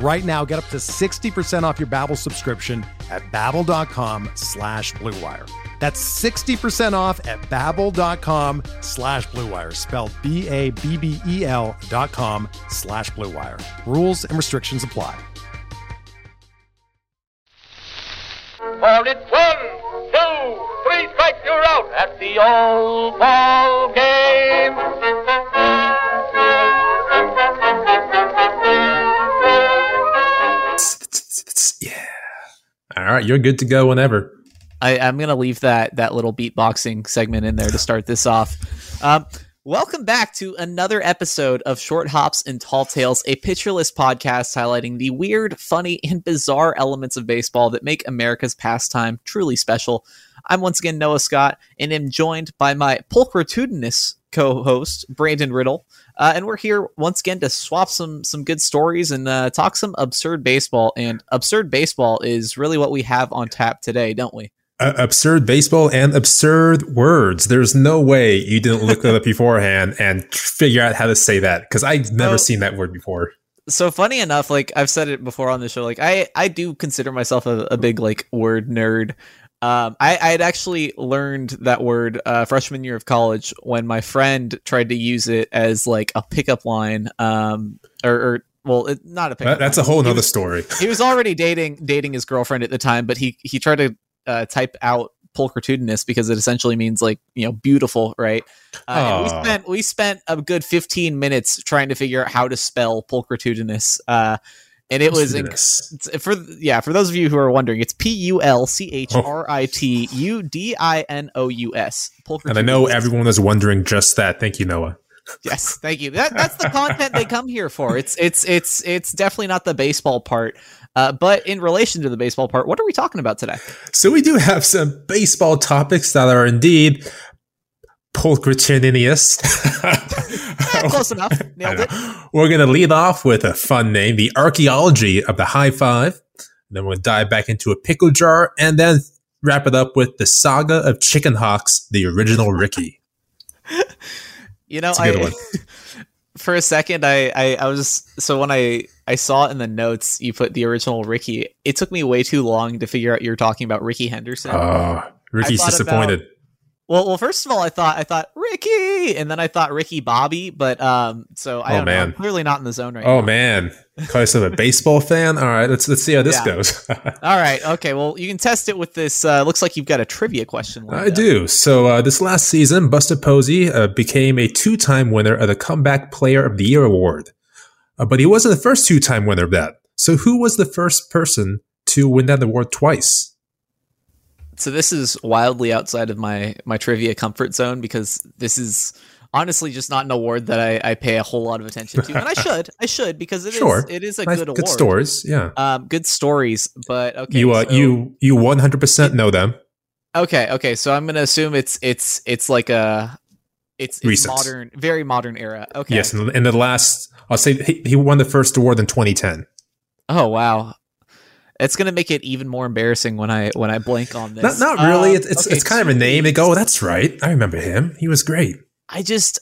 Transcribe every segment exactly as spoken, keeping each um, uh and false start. Right now, get up to sixty percent off your Babbel subscription at babbel.com slash BlueWire. That's sixty percent off at babbel.com slash BlueWire, spelled B A B B E L dot com slash BlueWire. Rules and restrictions apply. Called it one, two, three strikes, you're out at the old ball game. All right, you're good to go whenever. I, I'm going to leave that that little beatboxing segment in there to start this off. Um, welcome back to another episode of Short Hops and Tall Tales, a pictureless podcast highlighting the weird, funny, and bizarre elements of baseball that make America's pastime truly special. I'm once again Noah Scott, and am joined by my pulchritudinous co-host, Brandon Riddle. Uh, and we're here once again to swap some some good stories and uh, talk some absurd baseball. And absurd baseball is really what we have on tap today, don't we? Uh, absurd baseball and absurd words. There's no way you didn't look that up beforehand and figure out how to say that, because I've never oh. seen that word before. So funny enough, like I've said it before on the show, like I, I do consider myself a, a big like word nerd. Um, I, I had actually learned that word uh, freshman year of college when my friend tried to use it as like a pickup line, um, or, or well, it, not a pickup. That's line. A whole nother story. He was already dating dating his girlfriend at the time, but he he tried to uh, type out pulchritudinous because it essentially means like, you know, beautiful, right? Uh, we spent we spent a good fifteen minutes trying to figure out how to spell pulchritudinous. Uh, And it was inc- for yeah for those of you who are wondering, it's P U L C H R I T U D I N O U S. And I know everyone is wondering just that. Thank you, Noah. Yes, thank you. That, that's the content they come here for. It's it's it's it's definitely not the baseball part. Uh, but in relation to the baseball part, what are we talking about today? So we do have some baseball topics that are indeed pulchritudinous. Yeah, close enough. Nailed it. We're going to lead off with a fun name, the archaeology of the high five. Then we'll dive back into a pickle jar and then wrap it up with the saga of Chicken Hawks, the original Ricky. You know, I, for a second, I, I, I was so when I, I saw in the notes you put the original Ricky, it took me way too long to figure out you were talking about Ricky Henderson. Oh, Ricky's disappointed. About, Well, well. First of all, I thought I thought Ricky, and then I thought Ricky Bobby, but um, so I oh, don't man. know. I'm clearly not in the zone right oh, now. Oh man, because I'm a baseball fan. All right, let's let's see how this yeah. goes. All right, okay. Well, you can test it with this. Uh, looks like you've got a trivia question. I up. do. So uh, this last season, Buster Posey uh, became a two-time winner of the Comeback Player of the Year award, uh, but he wasn't the first two-time winner of that. So who was the first person to win that award twice? So this is wildly outside of my, my trivia comfort zone, because this is honestly just not an award that I, I pay a whole lot of attention to. And I should, I should, because it sure. is it is a nice, good award. Good stories, yeah. Um, good stories, but okay. You uh, so, you you one hundred percent know them. Okay, okay. So I'm gonna assume it's it's it's like a it's, it's modern, very modern era. Okay. Yes, and in the last, I'll say he, he won the first award in twenty ten. Oh wow. It's gonna make it even more embarrassing when I when I blank on this. Not, not really. Um, it's it's, okay, it's kind so of a name. They go, oh, that's right. I remember him. He was great. I just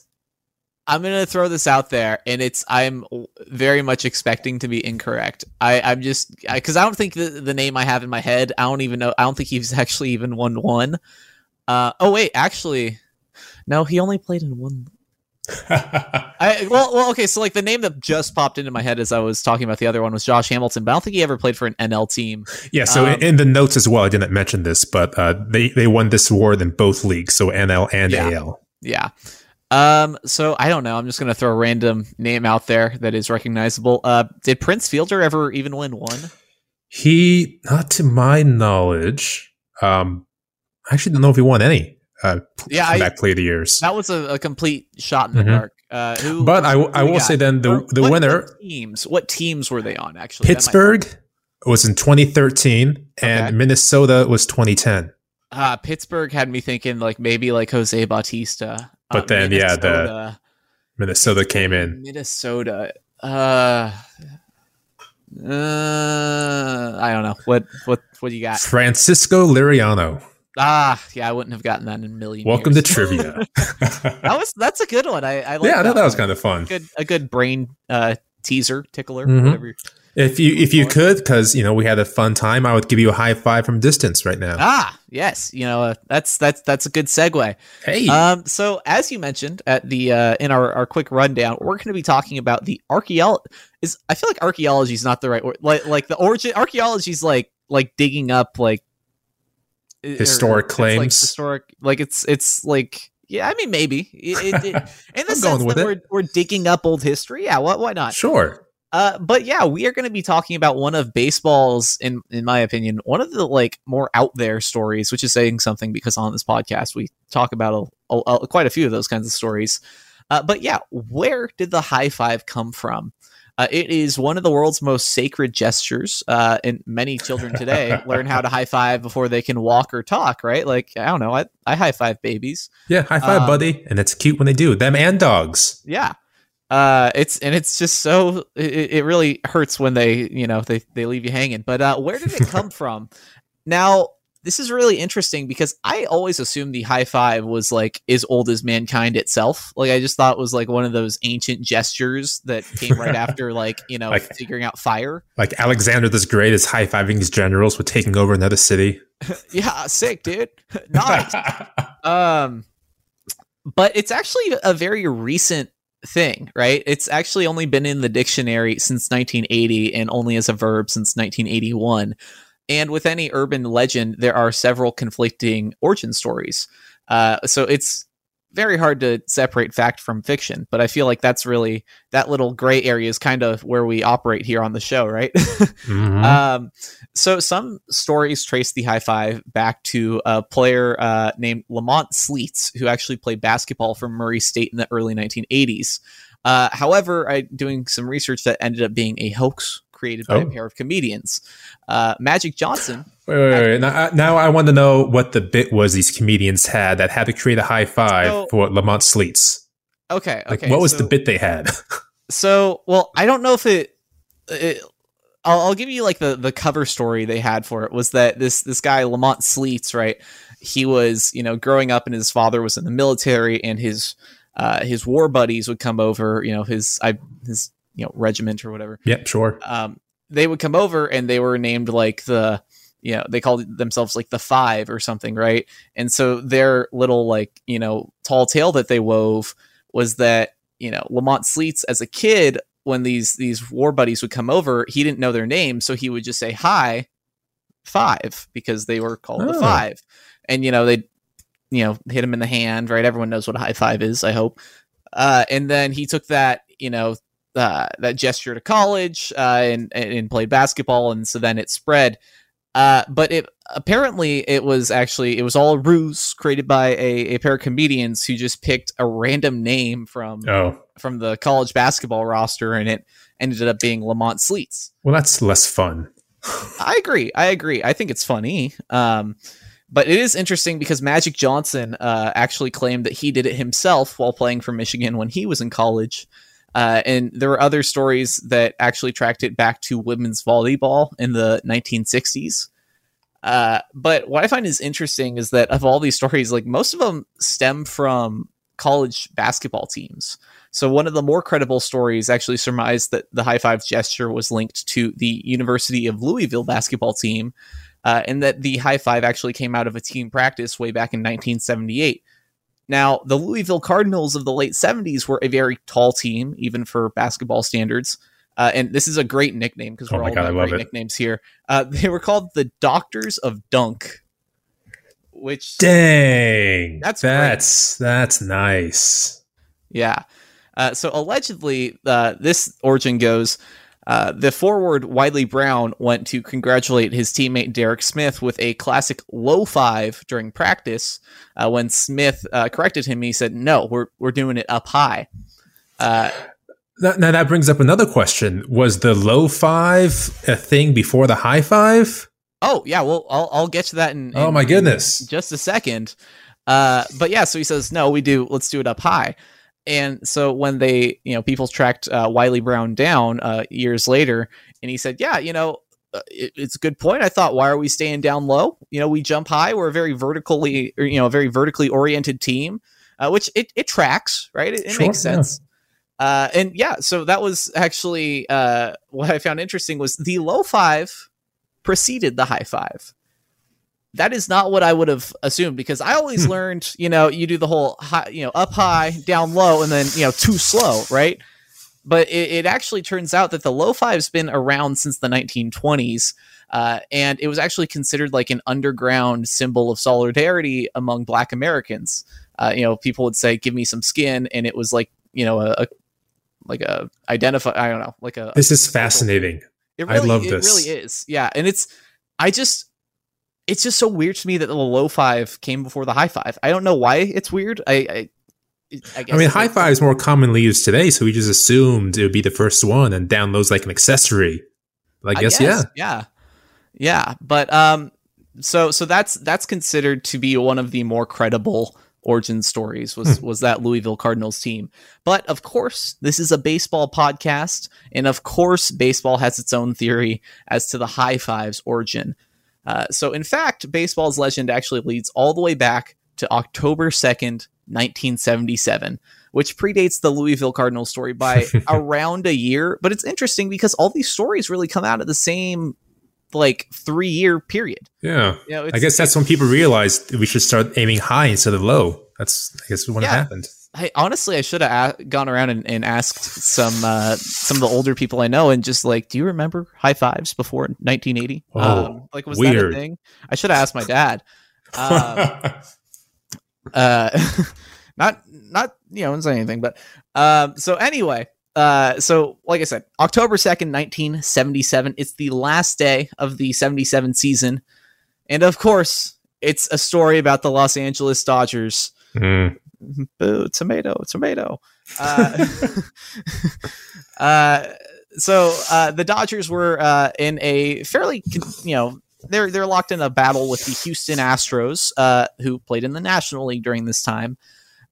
I'm gonna throw this out there, and it's I'm very much expecting to be incorrect. I I'm just because I, I don't think the, the name I have in my head. I don't even know. I don't think he's actually even won one. Uh, oh wait, actually, no. He only played in one. I, well, well, okay. So, like, the name that just popped into my head as I was talking about the other one was Josh Hamilton, but I don't think he ever played for an N L team. Yeah. So, um, in the notes as well, I didn't mention this, but uh, they they won this award in both leagues, so N L and yeah, A L. Yeah. Um, so I don't know. I'm just going to throw a random name out there that is recognizable. Uh, did Prince Fielder ever even win one? He, not to my knowledge. Um, I actually don't know if he won any. Uh, yeah, I, play of the years. That was a, a complete shot in the mm-hmm. dark. Uh, who, but I, who I will got? say then the or, the what, winner what teams. What teams were they on? Actually, Pittsburgh was in twenty thirteen, and okay. Minnesota was twenty ten. Uh, Pittsburgh had me thinking like maybe like Jose Bautista. But uh, then, Minnesota. yeah, the Minnesota came in. Minnesota. Uh, uh, I don't know. What what what do you got? Francisco Liriano. Ah, yeah, I wouldn't have gotten that in a million Welcome years. Welcome to trivia. that was that's a good one. I, I like yeah, that, that was kind of fun. A good, a good brain uh, teaser, tickler, mm-hmm. whatever. If you if you could, because you know we had a fun time, I would give you a high five from distance right now. Ah, yes, you know uh, that's that's that's a good segue. Hey, um, so as you mentioned at the uh, in our, our quick rundown, we're going to be talking about the archaeology. Is I feel like archaeology is not the right word. Like like the origin archaeology is like like digging up like historic or, claims, like historic like it's it's like. Yeah, I mean, maybe. It, it, it, in the sense that we're, we're digging up old history. Yeah, why, why not? Sure. Uh, but yeah, we are going to be talking about one of baseball's, in in my opinion, one of the like more out there stories, which is saying something because on this podcast, we talk about a, a, a, quite a few of those kinds of stories. Uh, but yeah, where did the high five come from? Uh, it is one of the world's most sacred gestures, uh, and many children today learn how to high five before they can walk or talk, right? Like, I don't know, I, I high five babies. Yeah, high five, um, buddy, and it's cute when they do, them and dogs. Yeah, uh, it's and it's just so, it, it really hurts when they, you know, they, they leave you hanging. But uh, where did it come from? Now, this is really interesting because I always assumed the high five was like as old as mankind itself. Like I just thought it was like one of those ancient gestures that came right after like, you know, like, figuring out fire. Like Alexander the Great is high fiving his generals with taking over another city. Yeah, sick, dude. Nice. um, but it's actually a very recent thing, right? It's actually only been in the dictionary since nineteen eighty and only as a verb since nineteen eighty-one. And with any urban legend, there are several conflicting origin stories. Uh, so it's very hard to separate fact from fiction. But I feel like that's really that little gray area is kind of where we operate here on the show, right? Mm-hmm. um, so some stories trace the high five back to a player uh, named Lamont Sleets, who actually played basketball for Murray State in the early nineteen eighties. Uh, however, I doing some research that ended up being a hoax created by oh. a pair of comedians. Uh, Magic Johnson. Wait, wait, wait. Now, now I want to know what the bit was these comedians had that had to create a high five so, for Lamont Sleets. Okay, okay. Like, what was so, the bit they had? so, well, I don't know if it... it I'll, I'll give you like the, the cover story they had for it was that this this guy, Lamont Sleets, right? He was, you know, growing up and his father was in the military and his uh, his war buddies would come over, you know, his... I, his you know, regiment or whatever. Yep, sure. Um, they would come over and they were named like the, you know, they called themselves like the Five or something, right? And so their little like, you know, tall tale that they wove was that, you know, Lamont Sleets as a kid, when these these war buddies would come over, he didn't know their name. So he would just say, hi, Five, because they were called oh. the Five. And, you know, they'd, you know, hit him in the hand, right? Everyone knows what a high five is, I hope. Uh, and then he took that, you know, Uh, that gesture to college uh, and, and played basketball. And so then it spread. Uh, but it apparently it was actually, it was all a ruse created by a, a pair of comedians who just picked a random name from, oh. from the college basketball roster. And it ended up being Lamont Sleets. Well, that's less fun. I agree. I agree. I think it's funny. Um, But it is interesting because Magic Johnson uh, actually claimed that he did it himself while playing for Michigan when he was in college. Uh, and there were other stories that actually tracked it back to women's volleyball in the nineteen sixties. Uh, but what I find is interesting is that of all these stories, like most of them stem from college basketball teams. So one of the more credible stories actually surmised that the high five gesture was linked to the University of Louisville basketball team, uh, and that the high five actually came out of a team practice way back in nineteen seventy-eight. Now, the Louisville Cardinals of the late seventies were a very tall team, even for basketball standards. Uh, and this is a great nickname because we're oh all God, about great it. nicknames here. Uh, they were called the Doctors of Dunk. Which dang, that's that's, that's nice. Yeah. Uh, so allegedly, uh, this origin goes, uh, the forward Wiley Brown went to congratulate his teammate Derek Smith with a classic low five during practice. Uh, when Smith uh, corrected him, he said, "No, we're we're doing it up high." Uh, now, now that brings up another question: was the low five a thing before the high five? Oh yeah, well I'll I'll get to that in, in oh my goodness in just a second. Uh, but yeah, so he says, "No, we do. Let's do it up high." And so when they, you know, people tracked uh, Wiley Brown down uh, years later, and he said, yeah, you know, it, it's a good point. I thought, why are we staying down low? You know, we jump high. We're a very vertically, or, you know, a very vertically oriented team, uh, which it, it tracks, right? It, it sure, makes sense. Yeah. Uh, and yeah, so that was actually uh, what I found interesting was the low five preceded the high five. That is not what I would have assumed, because I always learned, you know, you do the whole, high, you know, up high, down low, and then, you know, too slow, right? But it, it actually turns out that the low five's been around since the nineteen twenties, uh, and it was actually considered like an underground symbol of solidarity among Black Americans. Uh, you know, people would say, "Give me some skin," and it was like, you know, a, a like a identify. I don't know, like a. This is fascinating. It really, I love it this. It really is, yeah, and it's. I just. It's just so weird to me that the low five came before the high five. I don't know why it's weird. I, I, I, guess I mean, high five is more commonly used today, so we just assumed it would be the first one, and down low's like an accessory. I guess, I guess yeah, yeah, yeah. But um, so so that's that's considered to be one of the more credible origin stories. Was hmm. was that Louisville Cardinals team? But of course, this is a baseball podcast, and of course, baseball has its own theory as to the high five's origin. Uh, so, in fact, baseball's legend actually leads all the way back to October second, nineteen seventy-seven, which predates the Louisville Cardinals story by around a year. But it's interesting because all these stories really come out at the same, like, three-year period. Yeah. You know, I guess that's when people realized we should start aiming high instead of low. That's, I guess, when yeah. it happened. I, honestly, I should have a- gone around and, and asked some uh, some of the older people I know and just like, do you remember high fives before nineteen eighty? Oh, um, like, was weird. That a thing? I should have asked my dad. Um, uh, not, not you know, I didn't say anything. But um, so anyway, uh, so like I said, October second, nineteen seventy-seven. It's the last day of the seventy-seven season. And of course, it's a story about the Los Angeles Dodgers. Mm. Boo, tomato, tomato. Uh, uh, so uh, the Dodgers were uh, in a fairly, you know, they're they're locked in a battle with the Houston Astros, uh, who played in the National League during this time.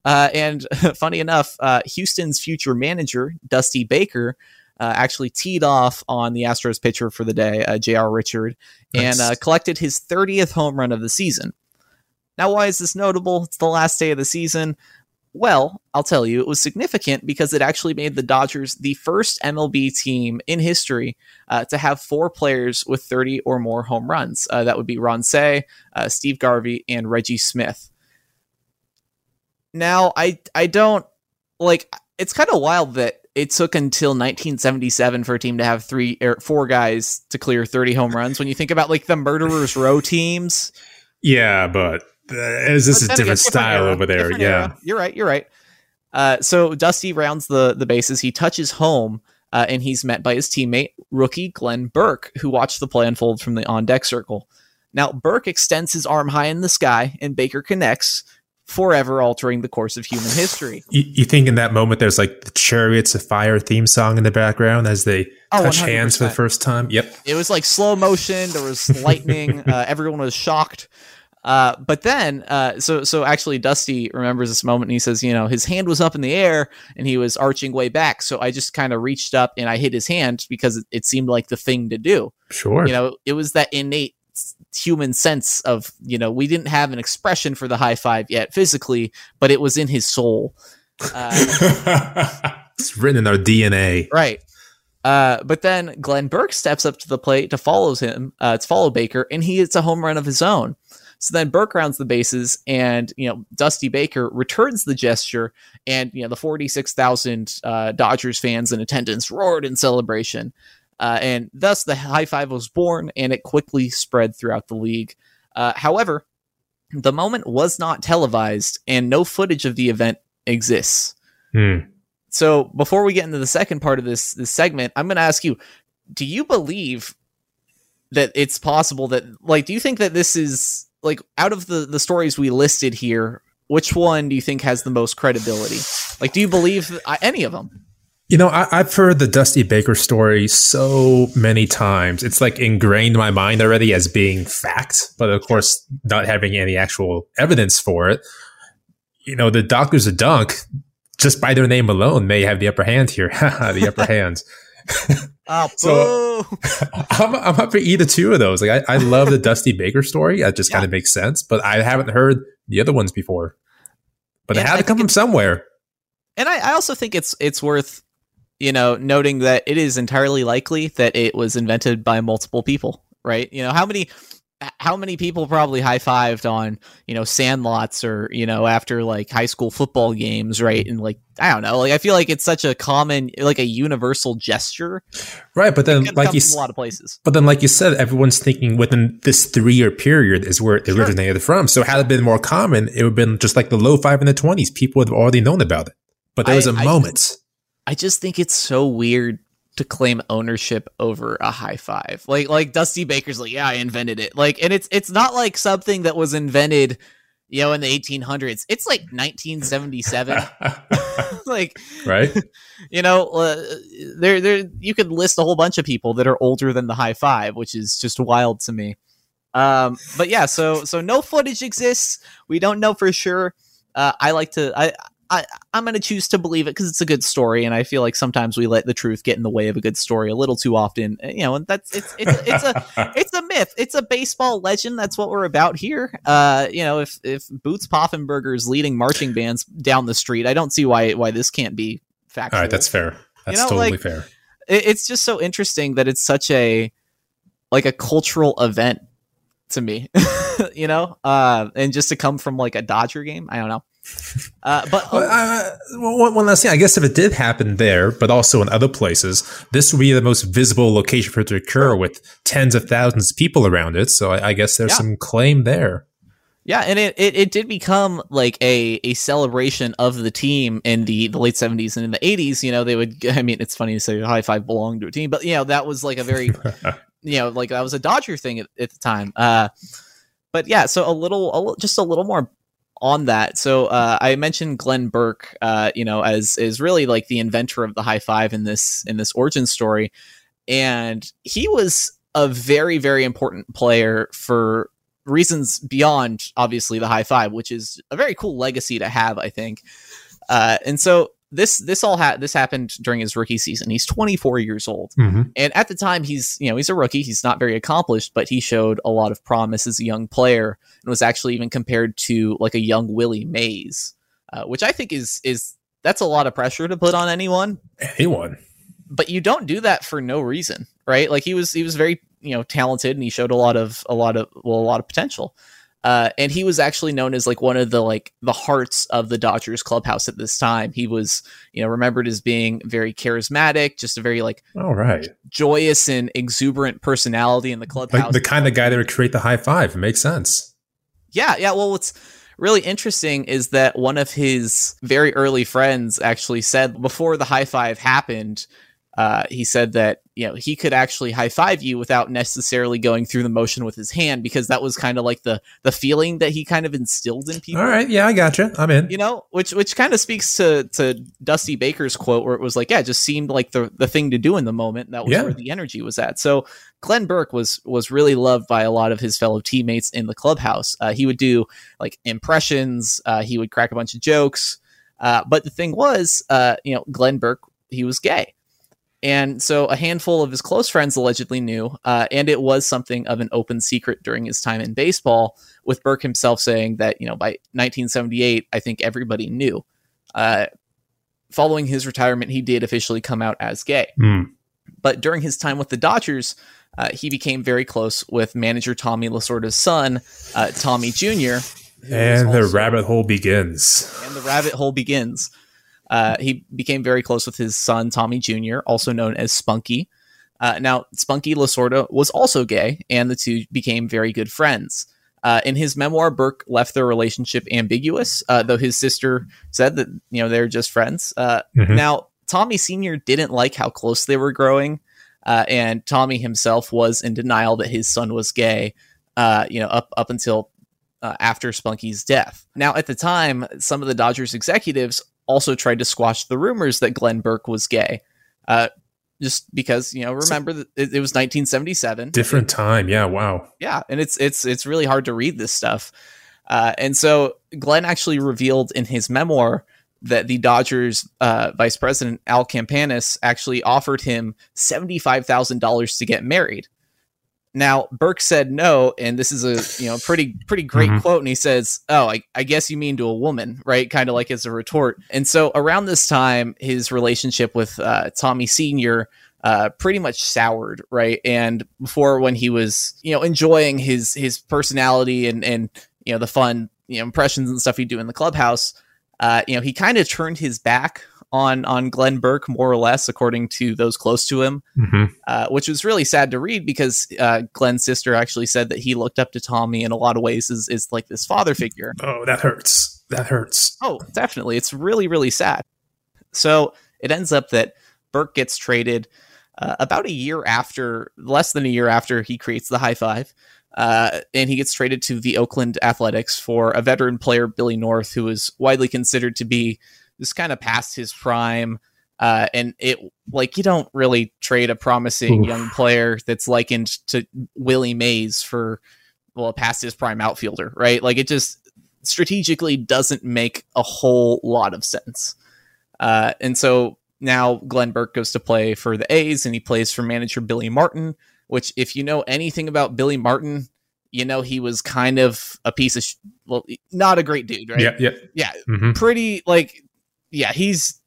Uh, and funny enough, uh, Houston's future manager, Dusty Baker, uh, actually teed off on the Astros pitcher for the day, uh, J R Richard, nice. and uh, collected his thirtieth home run of the season. Now, why is this notable? It's the last day of the season. Well, I'll tell you, it was significant because it actually made the Dodgers the first M L B team in history uh, to have four players with thirty or more home runs. Uh, that would be Ron Say, uh, Steve Garvey, and Reggie Smith. Now, I I don't, like, it's kind of wild that it took until nineteen seventy-seven for a team to have three or four guys to clear thirty home runs. When you think about, like, the Murderers Row teams. Yeah, but... Uh, is this a different, different style era, over there? Yeah, era. You're right. You're right. Uh, so Dusty rounds the, the bases. He touches home uh, and he's met by his teammate, rookie Glenn Burke, who watched the play unfold from the on deck circle. Now, Burke extends his arm high in the sky and Baker connects, forever altering the course of human history. You, you think in that moment there's like the Chariots of Fire theme song in the background as they oh, touch one hundred percent hands for the first time? Yep. It was like slow motion. There was lightning. uh, everyone was shocked. Uh, but then, uh, so so actually, Dusty remembers this moment, and he says, you know, his hand was up in the air, and he was arching way back. So I just kind of reached up and I hit his hand because it, it seemed like the thing to do. Sure, you know, it was that innate human sense of, you know, we didn't have an expression for the high five yet physically, but it was in his soul. Uh, it's written in our D N A, right? Uh, but then Glenn Burke steps up to the plate to follow him, uh, to follow Baker, and he hits a home run of his own. So then Burke rounds the bases and, you know, Dusty Baker returns the gesture and, you know, the forty-six thousand uh, Dodgers fans in attendance roared in celebration. Uh, and thus the high five was born and it quickly spread throughout the league. Uh, however, the moment was not televised and no footage of the event exists. Hmm. So before we get into the second part of this, this segment, I'm going to ask you, do you believe that it's possible that, like, do you think that this is, like, out of the, the stories we listed here, which one do you think has the most credibility? Like, do you believe any of them? You know, I, I've heard the Dusty Baker story so many times. It's like ingrained in my mind already as being fact, but of course, not having any actual evidence for it. You know, the Doctors of Dunk, just by their name alone, may have the upper hand here. The upper hand. Oh, so I'm, I'm up for either two of those. Like, I, I love the Dusty Baker story. That just yeah. kind of makes sense, but I haven't heard the other ones before. But and it had I to come from somewhere. And I, I also think it's it's worth, you know, noting that it is entirely likely that it was invented by multiple people, right? You know, how many how many people probably high-fived on, you know, sandlots or, you know, after like high school football games, right? And like, I don't know, like, I feel like it's such a common, like a universal gesture. Right. But then like you, a lot of places, but then like you said, everyone's thinking within this three year period is where it sure. originated from. So had it been more common, it would have been just like the low five in the twenties. People would have already known about it, but there was a I, moment. I, I just think it's so weird to claim ownership over a high five. Like, like Dusty Baker's like, yeah, I invented it. Like, and it's, it's not like something that was invented, you know, in the eighteen hundreds. It's like nineteen seventy-seven. Like, right. You know, uh, there, there, you could list a whole bunch of people that are older than the high five, which is just wild to me. Um, but yeah, so, so no footage exists. We don't know for sure. Uh, I like to, I, I, I'm going to choose to believe it because it's a good story, and I feel like sometimes we let the truth get in the way of a good story a little too often. You know, and that's it's it's, it's a it's a myth. It's a baseball legend. That's what we're about here. Uh, you know, if if Boots Poffenberger's leading marching bands down the street, I don't see why why this can't be factual. All right, that's fair. That's you know, totally like, fair. It, it's just so interesting that it's such a like a cultural event to me. You know, uh, and just to come from like a Dodger game, I don't know. Uh, but oh. uh, one, one last thing, I guess if it did happen there, but also in other places, this would be the most visible location for it to occur with tens of thousands of people around it. So I, I guess there's yeah. some claim there. Yeah. And it, it, it did become like a, a celebration of the team in the, the late seventies and in the eighties. You know, they would, I mean, it's funny to say high five belonged to a team, but you know, that was like a very, you know, like that was a Dodger thing at, at the time. Uh, but yeah, so a little, a, just a little more on that. So uh, I mentioned Glenn Burke, uh, you know, as is really like the inventor of the high five in this in this origin story. And he was a very, very important player for reasons beyond, obviously, the high five, which is a very cool legacy to have, I think. Uh, and so this this all ha- this happened during his rookie season. He's twenty-four years old. Mm-hmm. And at the time, he's, you know, he's a rookie. He's not very accomplished, but he showed a lot of promise as a young player. And was actually even compared to like a young Willie Mays, uh, which I think is is that's a lot of pressure to put on anyone. Anyone, but you don't do that for no reason, right? Like he was he was very you know talented, and he showed a lot of a lot of well a lot of potential. Uh, and he was actually known as like one of the like the hearts of the Dodgers clubhouse at this time. He was you know remembered as being very charismatic, just a very like all right joyous and exuberant personality in the clubhouse. Like the kind of guy that would create the high five. It makes sense. Yeah, yeah. Well, what's really interesting is that one of his very early friends actually said before the high five happened, uh, he said that, you know, he could actually high five you without necessarily going through the motion with his hand, because that was kind of like the the feeling that he kind of instilled in people. All right. Yeah, I gotcha. I'm in. You know, which which kind of speaks to to Dusty Baker's quote where it was like, yeah, it just seemed like the, the thing to do in the moment. And that was yeah. where the energy was at. So Glenn Burke was was really loved by a lot of his fellow teammates in the clubhouse. Uh, he would do like impressions. Uh, he would crack a bunch of jokes. Uh, but the thing was, uh, you know, Glenn Burke, he was gay. And so a handful of his close friends allegedly knew, uh, and it was something of an open secret during his time in baseball, with Burke himself saying that, you know, by nineteen seventy-eight, I think everybody knew. Uh, following his retirement, he did officially come out as gay. Mm. But during his time with the Dodgers, uh, he became very close with manager Tommy Lasorda's son, uh, Tommy Junior And the also, rabbit hole begins. And the rabbit hole begins. Uh, he became very close with his son, Tommy Junior, also known as Spunky. Uh, now, Spunky Lasorda was also gay, and the two became very good friends. Uh, in his memoir, Burke left their relationship ambiguous, uh, though his sister said that, you know, they're just friends. Uh, mm-hmm. Now, Tommy Senior didn't like how close they were growing. Uh, and Tommy himself was in denial that his son was gay, uh, you know, up, up until uh, after Spunky's death. Now, at the time, some of the Dodgers executives also tried to squash the rumors that Glenn Burke was gay. Uh, just because, you know, remember that it, it was nineteen seventy-seven. Different time. Yeah. Wow. Yeah. And it's, it's, it's really hard to read this stuff. Uh, and so Glenn actually revealed in his memoir that the Dodgers uh, vice president, Al Campanis, actually offered him seventy-five thousand dollars to get married. Now, Burke said no, and this is a you know pretty pretty great mm-hmm. quote, and he says, oh, I, I guess you mean to a woman, right? Kind of like as a retort. And so around this time, his relationship with uh, Tommy Senior uh, pretty much soured, right? And before, when he was you know enjoying his his personality and, and you know the fun you know impressions and stuff he'd do in the clubhouse, Uh, you know, he kind of turned his back on on Glenn Burke, more or less, according to those close to him, mm-hmm. uh, which was really sad to read because uh, Glenn's sister actually said that he looked up to Tommy in a lot of ways as, as like this father figure. Oh, that hurts. That hurts. Oh, definitely. It's really, really sad. So it ends up that Burke gets traded uh, about a year after, less than a year after he creates the high five. Uh, and he gets traded to the Oakland Athletics for a veteran player, Billy North, who is widely considered to be just kind of past his prime. Uh, and it like you don't really trade a promising Oof. young player that's likened to Willie Mays for, well, past his prime outfielder, right? Like it just strategically doesn't make a whole lot of sense. Uh, and so now Glenn Burke goes to play for the A's, and he plays for manager Billy Martin, which, if you know anything about Billy Martin, you know he was kind of a piece of, sh- well, not a great dude, right? Yeah, yeah, yeah. Mm-hmm. Pretty like, yeah. He's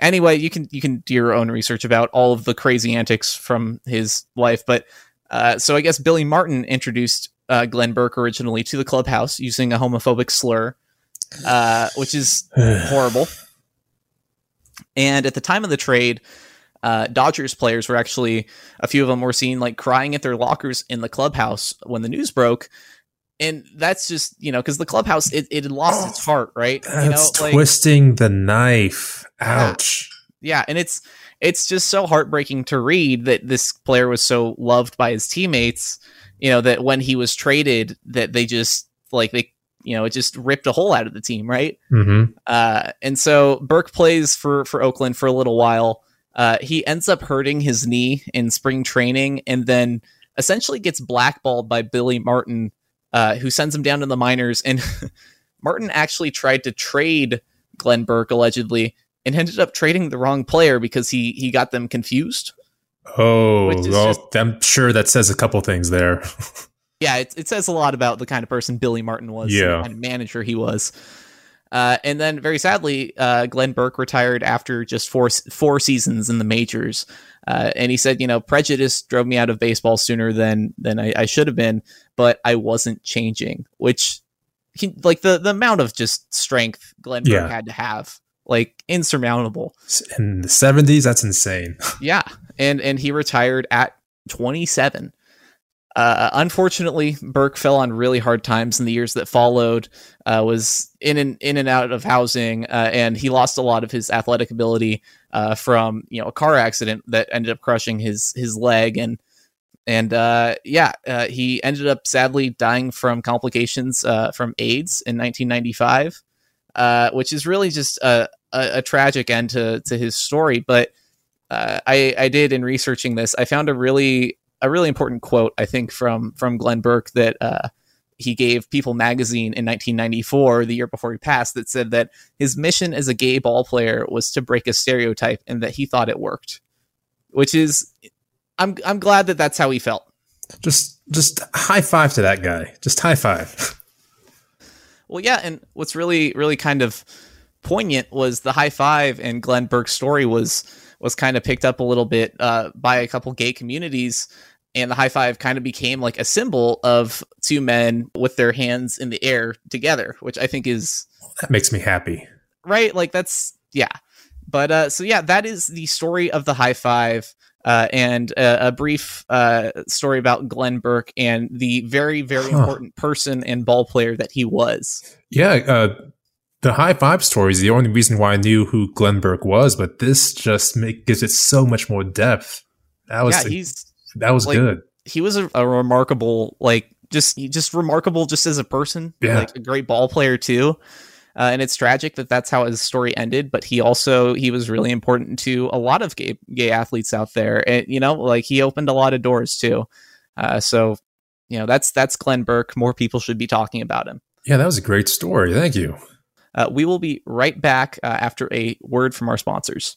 anyway. You can you can do your own research about all of the crazy antics from his life, but uh, so I guess Billy Martin introduced uh, Glenn Burke originally to the clubhouse using a homophobic slur, uh, which is horrible. And at the time of the trade, Uh, Dodgers players were actually, a few of them were seen like crying at their lockers in the clubhouse when the news broke. And that's just, you know, because the clubhouse, it, it lost oh, its heart, right? That's you know, like, twisting the knife. Ouch. Yeah. yeah. And it's, it's just so heartbreaking to read that this player was so loved by his teammates, you know, that when he was traded, that they just like, they, you know, it just ripped a hole out of the team. Right. Mm-hmm. Uh, and so Burke plays for, for Oakland for a little while. Uh, he ends up hurting his knee in spring training and then essentially gets blackballed by Billy Martin, uh, who sends him down to the minors. And Martin actually tried to trade Glenn Burke, allegedly, and ended up trading the wrong player because he he got them confused. Oh, well, just, I'm sure that says a couple things there. yeah, it, it says a lot about the kind of person Billy Martin was, yeah. the kind of manager he was. Uh, and then, very sadly, uh, Glenn Burke retired after just four four seasons in the majors. Uh, and he said, you know, prejudice drove me out of baseball sooner than than I, I should have been, but I wasn't changing, which, he, like, the, the amount of just strength Glenn yeah. Burke had to have, like, insurmountable. In the seventies, that's insane. yeah. And, and he retired at twenty-seven. Uh, unfortunately, Burke fell on really hard times in the years that followed, uh, was in and in and out of housing, uh, and he lost a lot of his athletic ability uh, from you know a car accident that ended up crushing his his leg, and and uh, yeah, uh, he ended up sadly dying from complications uh, from AIDS in nineteen ninety-five, uh, which is really just a, a, a tragic end to, to his story. But uh, I, I did, in researching this, I found a really A really important quote, I think, from from Glenn Burke that uh, he gave People magazine in nineteen ninety-four, the year before he passed, that said that his mission as a gay ball player was to break a stereotype and that he thought it worked, which is I'm I'm glad that that's how he felt. Just just high five to that guy. Just high five. Well, yeah. And what's really, really kind of poignant was the high five and Glenn Burke's story was was kind of picked up a little bit uh, by a couple gay communities. And the high five kind of became like a symbol of two men with their hands in the air together, which I think is... That makes me happy. Right? Like that's... Yeah. But uh, so, yeah, that is the story of the high five uh, and uh, a brief uh, story about Glenn Burke and the very, very huh. important person and ball player that he was. Yeah. Uh, the high five story is the only reason why I knew who Glenn Burke was. But this just make, gives it so much more depth. That was, yeah, he's, that was like, good. He was a, a remarkable, like just just remarkable just as a person. Yeah. Like a great ball player, too. Uh, and it's tragic that that's how his story ended. But he also he was really important to a lot of gay, gay athletes out there. And, you know, like he opened a lot of doors, too. Uh, so, you know, that's that's Glenn Burke. More people should be talking about him. Yeah, that was a great story. Thank you. Uh, we will be right back uh, after a word from our sponsors.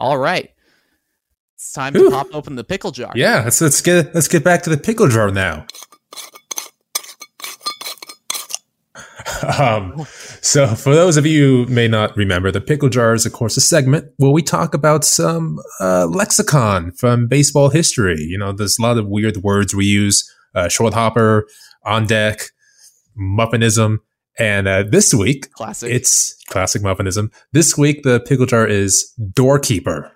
All right, it's time Ooh. to pop open the pickle jar. Yeah, let's let's get let's get back to the pickle jar now. Um, so, for those of you who may not remember, the pickle jar is, of course, a segment where we talk about some uh, lexicon from baseball history. You know, there's a lot of weird words we use: uh, short hopper, on deck, muffinism, and uh, this week, classic. It's Classic muffinism. This week, the pickle jar is doorkeeper.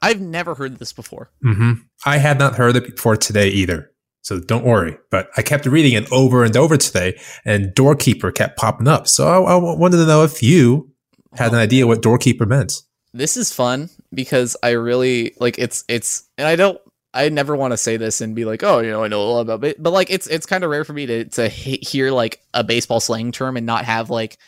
I've never heard this before. Mm-hmm. I had not heard it before today either, so don't worry. But I kept reading it over and over today, and doorkeeper kept popping up. So I, I wanted to know if you had an idea what doorkeeper meant. This is fun because I really like it's it's, and I don't. I never want to say this and be like, oh, you know, I know a lot about it, but like it's it's kind of rare for me to to hear like a baseball slang term and not have like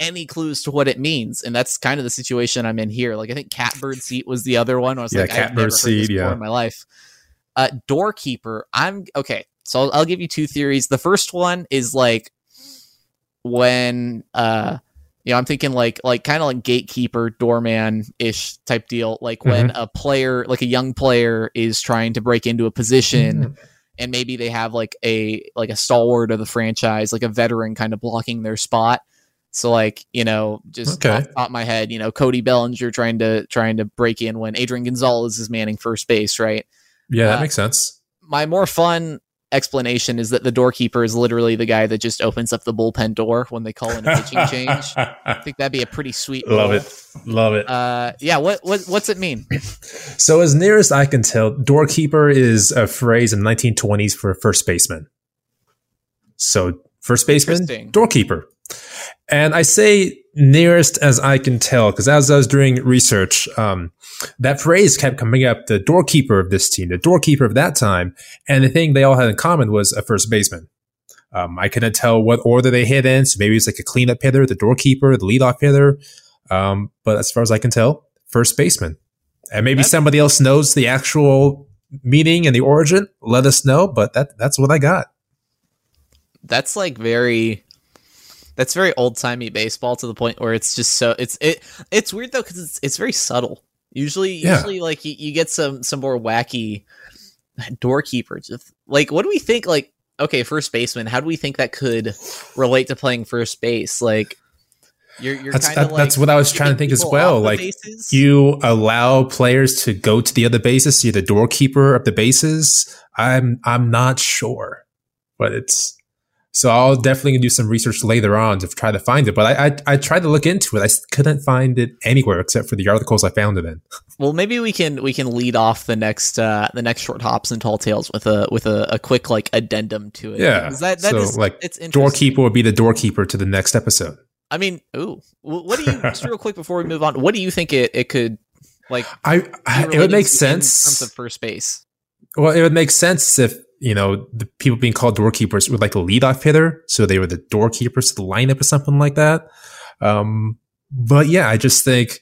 any clues to what it means, and that's kind of the situation I'm in here. Like I think catbird seat was the other one. I was yeah, like, I've never heard seat, this yeah. in my life. Uh, doorkeeper. I'm okay. So I'll, I'll give you two theories. The first one is like when, uh, you know, I'm thinking like, like kind of like gatekeeper, doorman ish type deal. Like mm-hmm. when a player, like a young player is trying to break into a position mm-hmm. and maybe they have like a, like a stalwart of the franchise, like a veteran kind of blocking their spot. So like, you know, just okay. off the top of my head, you know, Cody Bellinger trying to trying to break in when Adrian Gonzalez is manning first base, right? Yeah, that uh, makes sense. My more fun explanation is that the doorkeeper is literally the guy that just opens up the bullpen door when they call in a pitching change. I think that'd be a pretty sweet Love role. it. Love it. Uh, yeah, what, what what's it mean? So as near as I can tell, doorkeeper is a phrase in the nineteen twenties for a first baseman. So first baseman, doorkeeper. And I say nearest as I can tell, because as I was doing research, um, that phrase kept coming up, the doorkeeper of this team, the doorkeeper of that time. And the thing they all had in common was a first baseman. Um, I couldn't tell what order they hit in. So maybe it's like a cleanup hitter, the doorkeeper, the leadoff hitter. Um, but as far as I can tell, first baseman. And maybe that's- somebody else knows the actual meaning and the origin. Let us know. But that that's what I got. That's like very... That's very old-timey baseball to the point where it's just so it's it it's weird though because it's it's very subtle. Usually, yeah. usually like you, you get some some more wacky doorkeepers. Like, what do we think? Like, okay, first baseman. How do we think that could relate to playing first base? Like, you're you're that's, kind of that, like, that's what I was trying to think as well. Like, bases? You allow players to go to the other bases. So you're the doorkeeper of the bases. I'm I'm not sure, but it's. So I'll definitely do some research later on to try to find it. But I, I I tried to look into it. I couldn't find it anywhere except for the articles I found it in. Well, maybe we can we can lead off the next uh, the next Short Hops and Tall Tales with a with a, a quick like addendum to it. Yeah. That, that so is, like it's doorkeeper would be the doorkeeper to the next episode. I mean, ooh, what do you, just real quick before we move on, what do you think it, it could, like, I, I it would make sense in terms of first base? Well, it would make sense if, you know, the people being called doorkeepers were like a leadoff hitter, so they were the doorkeepers to the lineup or something like that. Um, but yeah, I just think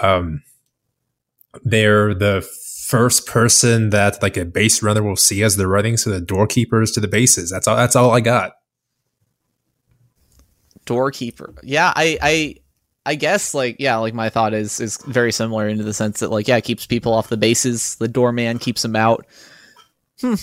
um, they're the first person that like a base runner will see as they're running, so the doorkeepers to the bases. That's all. That's all I got. Doorkeeper. Yeah, I, I, I guess like yeah, like my thought is is very similar into the sense that like yeah, it keeps people off the bases. The doorman keeps them out. Hmm.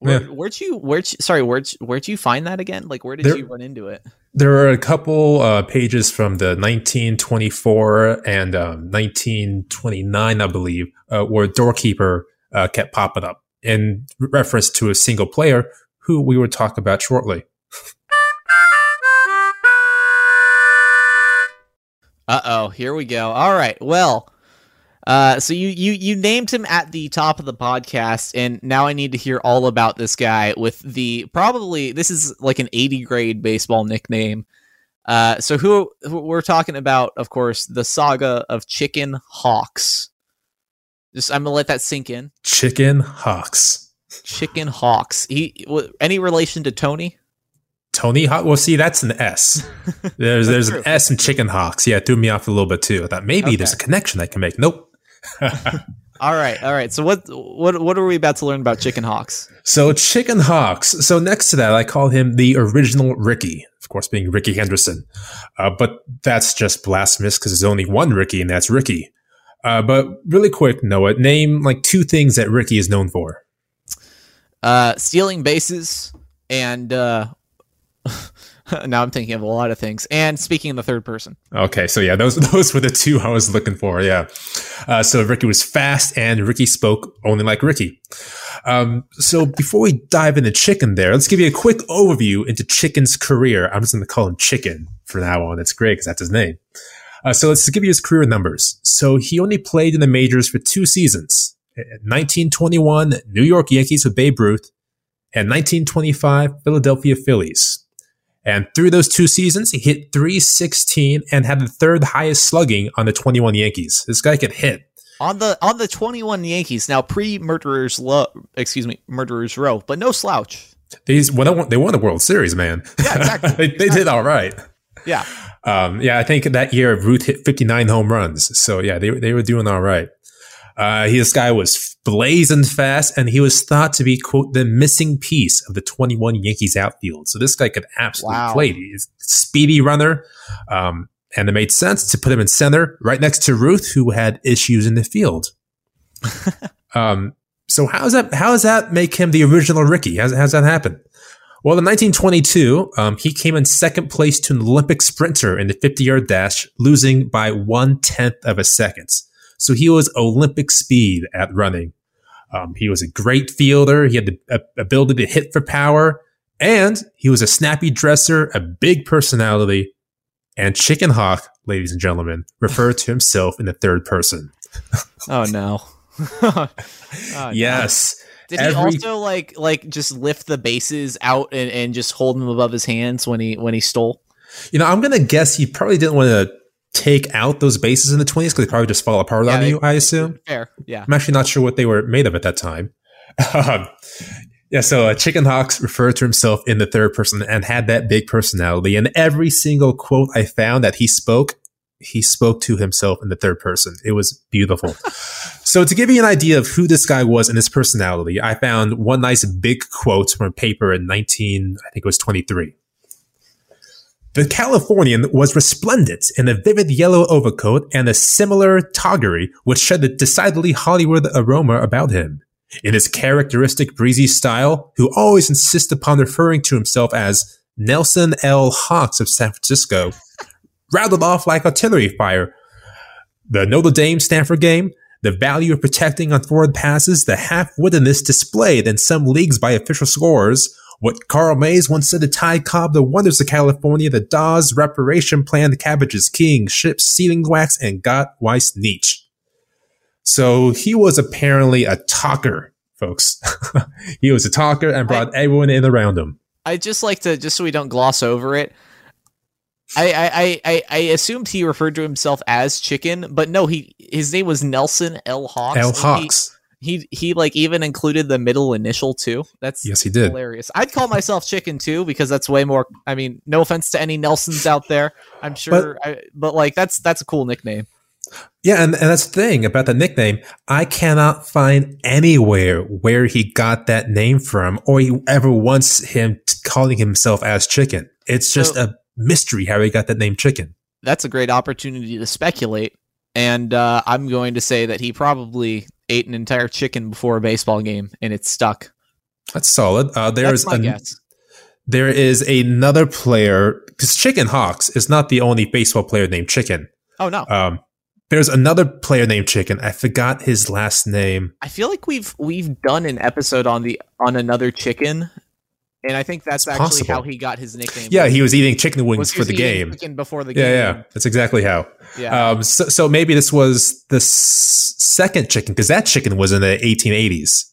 Where, yeah. Where'd you? Where'd you, sorry? Where'd where'd you find that again? Like, where did there, you run into it? There are a couple uh, pages from the nineteen twenty-four and um, nineteen twenty-nine, I believe, uh, where doorkeeper uh, kept popping up in reference to a single player who we will talk about shortly. uh oh, here we go. All right, well. Uh, so you, you, you named him at the top of the podcast, and now I need to hear all about this guy with the probably this is like an eighty grade baseball nickname. Uh, so who we're talking about, of course, the saga of Chicken Hawks. Just I'm gonna let that sink in. Chicken Hawks. Chicken Hawks. He w- any relation to Tony? Tony Hawk? Well, see, that's an S. There's there's true. An S in Chicken Hawks. Yeah, it threw me off a little bit too. I thought maybe okay. There's a connection I can make. Nope. all right all right so what what what are we about to learn about Chicken Hawks? So Chicken Hawks, so next to that I call him the original Ricky, of course being Ricky Henderson, uh, but that's just blasphemous because there's only one Ricky and that's Ricky. Uh, but really quick, Noah, name like two things that Ricky is known for. Uh, stealing bases and uh now I'm thinking of a lot of things. And speaking in the third person. Okay, so yeah, those those were the two I was looking for, yeah. Uh, so Ricky was fast, and Ricky spoke only like Ricky. Um, so before we dive into Chicken there, let's give you a quick overview into Chicken's career. I'm just going to call him Chicken from now on. That's great because that's his name. Uh, so let's give you his career numbers. So he only played in the majors for two seasons. nineteen twenty-one, New York Yankees with Babe Ruth, and nineteen twenty-five, Philadelphia Phillies. And through those two seasons, he hit three sixteen and had the third highest slugging on the twenty-one Yankees. This guy could hit on the on the twenty-one Yankees. Now pre Murderers, lo- excuse me, Murderers Row, but no slouch. These well, they won, they won the World Series, man. Yeah, exactly. they, exactly. They did all right. Yeah, um, yeah. I think that year Ruth hit fifty-nine home runs. So yeah, they they were doing all right. Uh, he, this guy was blazing fast, and he was thought to be, quote, the missing piece of the twenty-one Yankees outfield. So this guy could absolutely wow. play. He's a speedy runner, um, and it made sense to put him in center right next to Ruth, who had issues in the field. um, so how's that, how does that make him the original Ricky? How's, how's that happen? Well, in nineteen twenty-two, um, he came in second place to an Olympic sprinter in the fifty-yard dash, losing by one-tenth of a second. So he was Olympic speed at running. Um, he was a great fielder. He had the uh, ability to hit for power. And he was a snappy dresser, a big personality. And Chicken Hawk, ladies and gentlemen, referred to himself in the third person. Oh, no. oh, yes. No. Did Every- he also like like just lift the bases out and, and just hold them above his hands when he when he stole? You know, I'm going to guess he probably didn't want to take out those bases in the twenties because they probably just fall apart yeah, on they, you, I assume. Fair, yeah. I'm actually not sure what they were made of at that time. um, yeah, so uh, Chicken Hawks referred to himself in the third person and had that big personality. And every single quote I found that he spoke, he spoke to himself in the third person. It was beautiful. So to give you an idea of who this guy was and his personality, I found one nice big quote from a paper in nineteen, I think it was twenty-three. The Californian was resplendent in a vivid yellow overcoat and a similar toggery which shed a decidedly Hollywood aroma about him. In his characteristic breezy style, who always insists upon referring to himself as Nelson L. Hawks of San Francisco, rattled off like artillery fire. The Notre Dame-Stanford game, the value of protecting on forward passes, the half-wittedness displayed in some leagues by official scorers, what Carl Mays once said to Ty Cobb, the wonders of California, the Dawes reparation plan, the cabbages, King, Ships, Sealing Wax, and Gottweis Nietzsche. So he was apparently a talker, folks. He was a talker and brought I, everyone in around him. I just like to, just so we don't gloss over it, I, I, I, I assumed he referred to himself as Chicken, but no, he his name was Nelson L. Hawks. L. Hawks. He, he he like even included the middle initial too. That's yes, he did. Hilarious. I'd call myself Chicken too, because that's way more. I mean, no offense to any Nelsons out there, I'm sure, but, I, but like that's that's a cool nickname. Yeah, and, and that's the thing about the nickname. I cannot find anywhere where he got that name from, or he ever wants him t- calling himself as Chicken. It's just so, a mystery how he got that name Chicken. That's a great opportunity to speculate, and uh, I'm going to say that he probably ate an entire chicken before a baseball game, and it's stuck. That's solid. Uh, there's that's my an- guess. There is another player, because Chicken Hawks is not the only baseball player named Chicken. Oh, no. Um, There's another player named Chicken. I forgot his last name. I feel like we've we've done an episode on the on another Chicken, and I think that's it's actually possible. How he got his nickname. Yeah, he was eating chicken wings was for the game. Chicken before the game. Yeah, yeah, that's exactly how. Yeah. Um. So, so maybe this was the s- second Chicken, because that Chicken was in the eighteen eighties.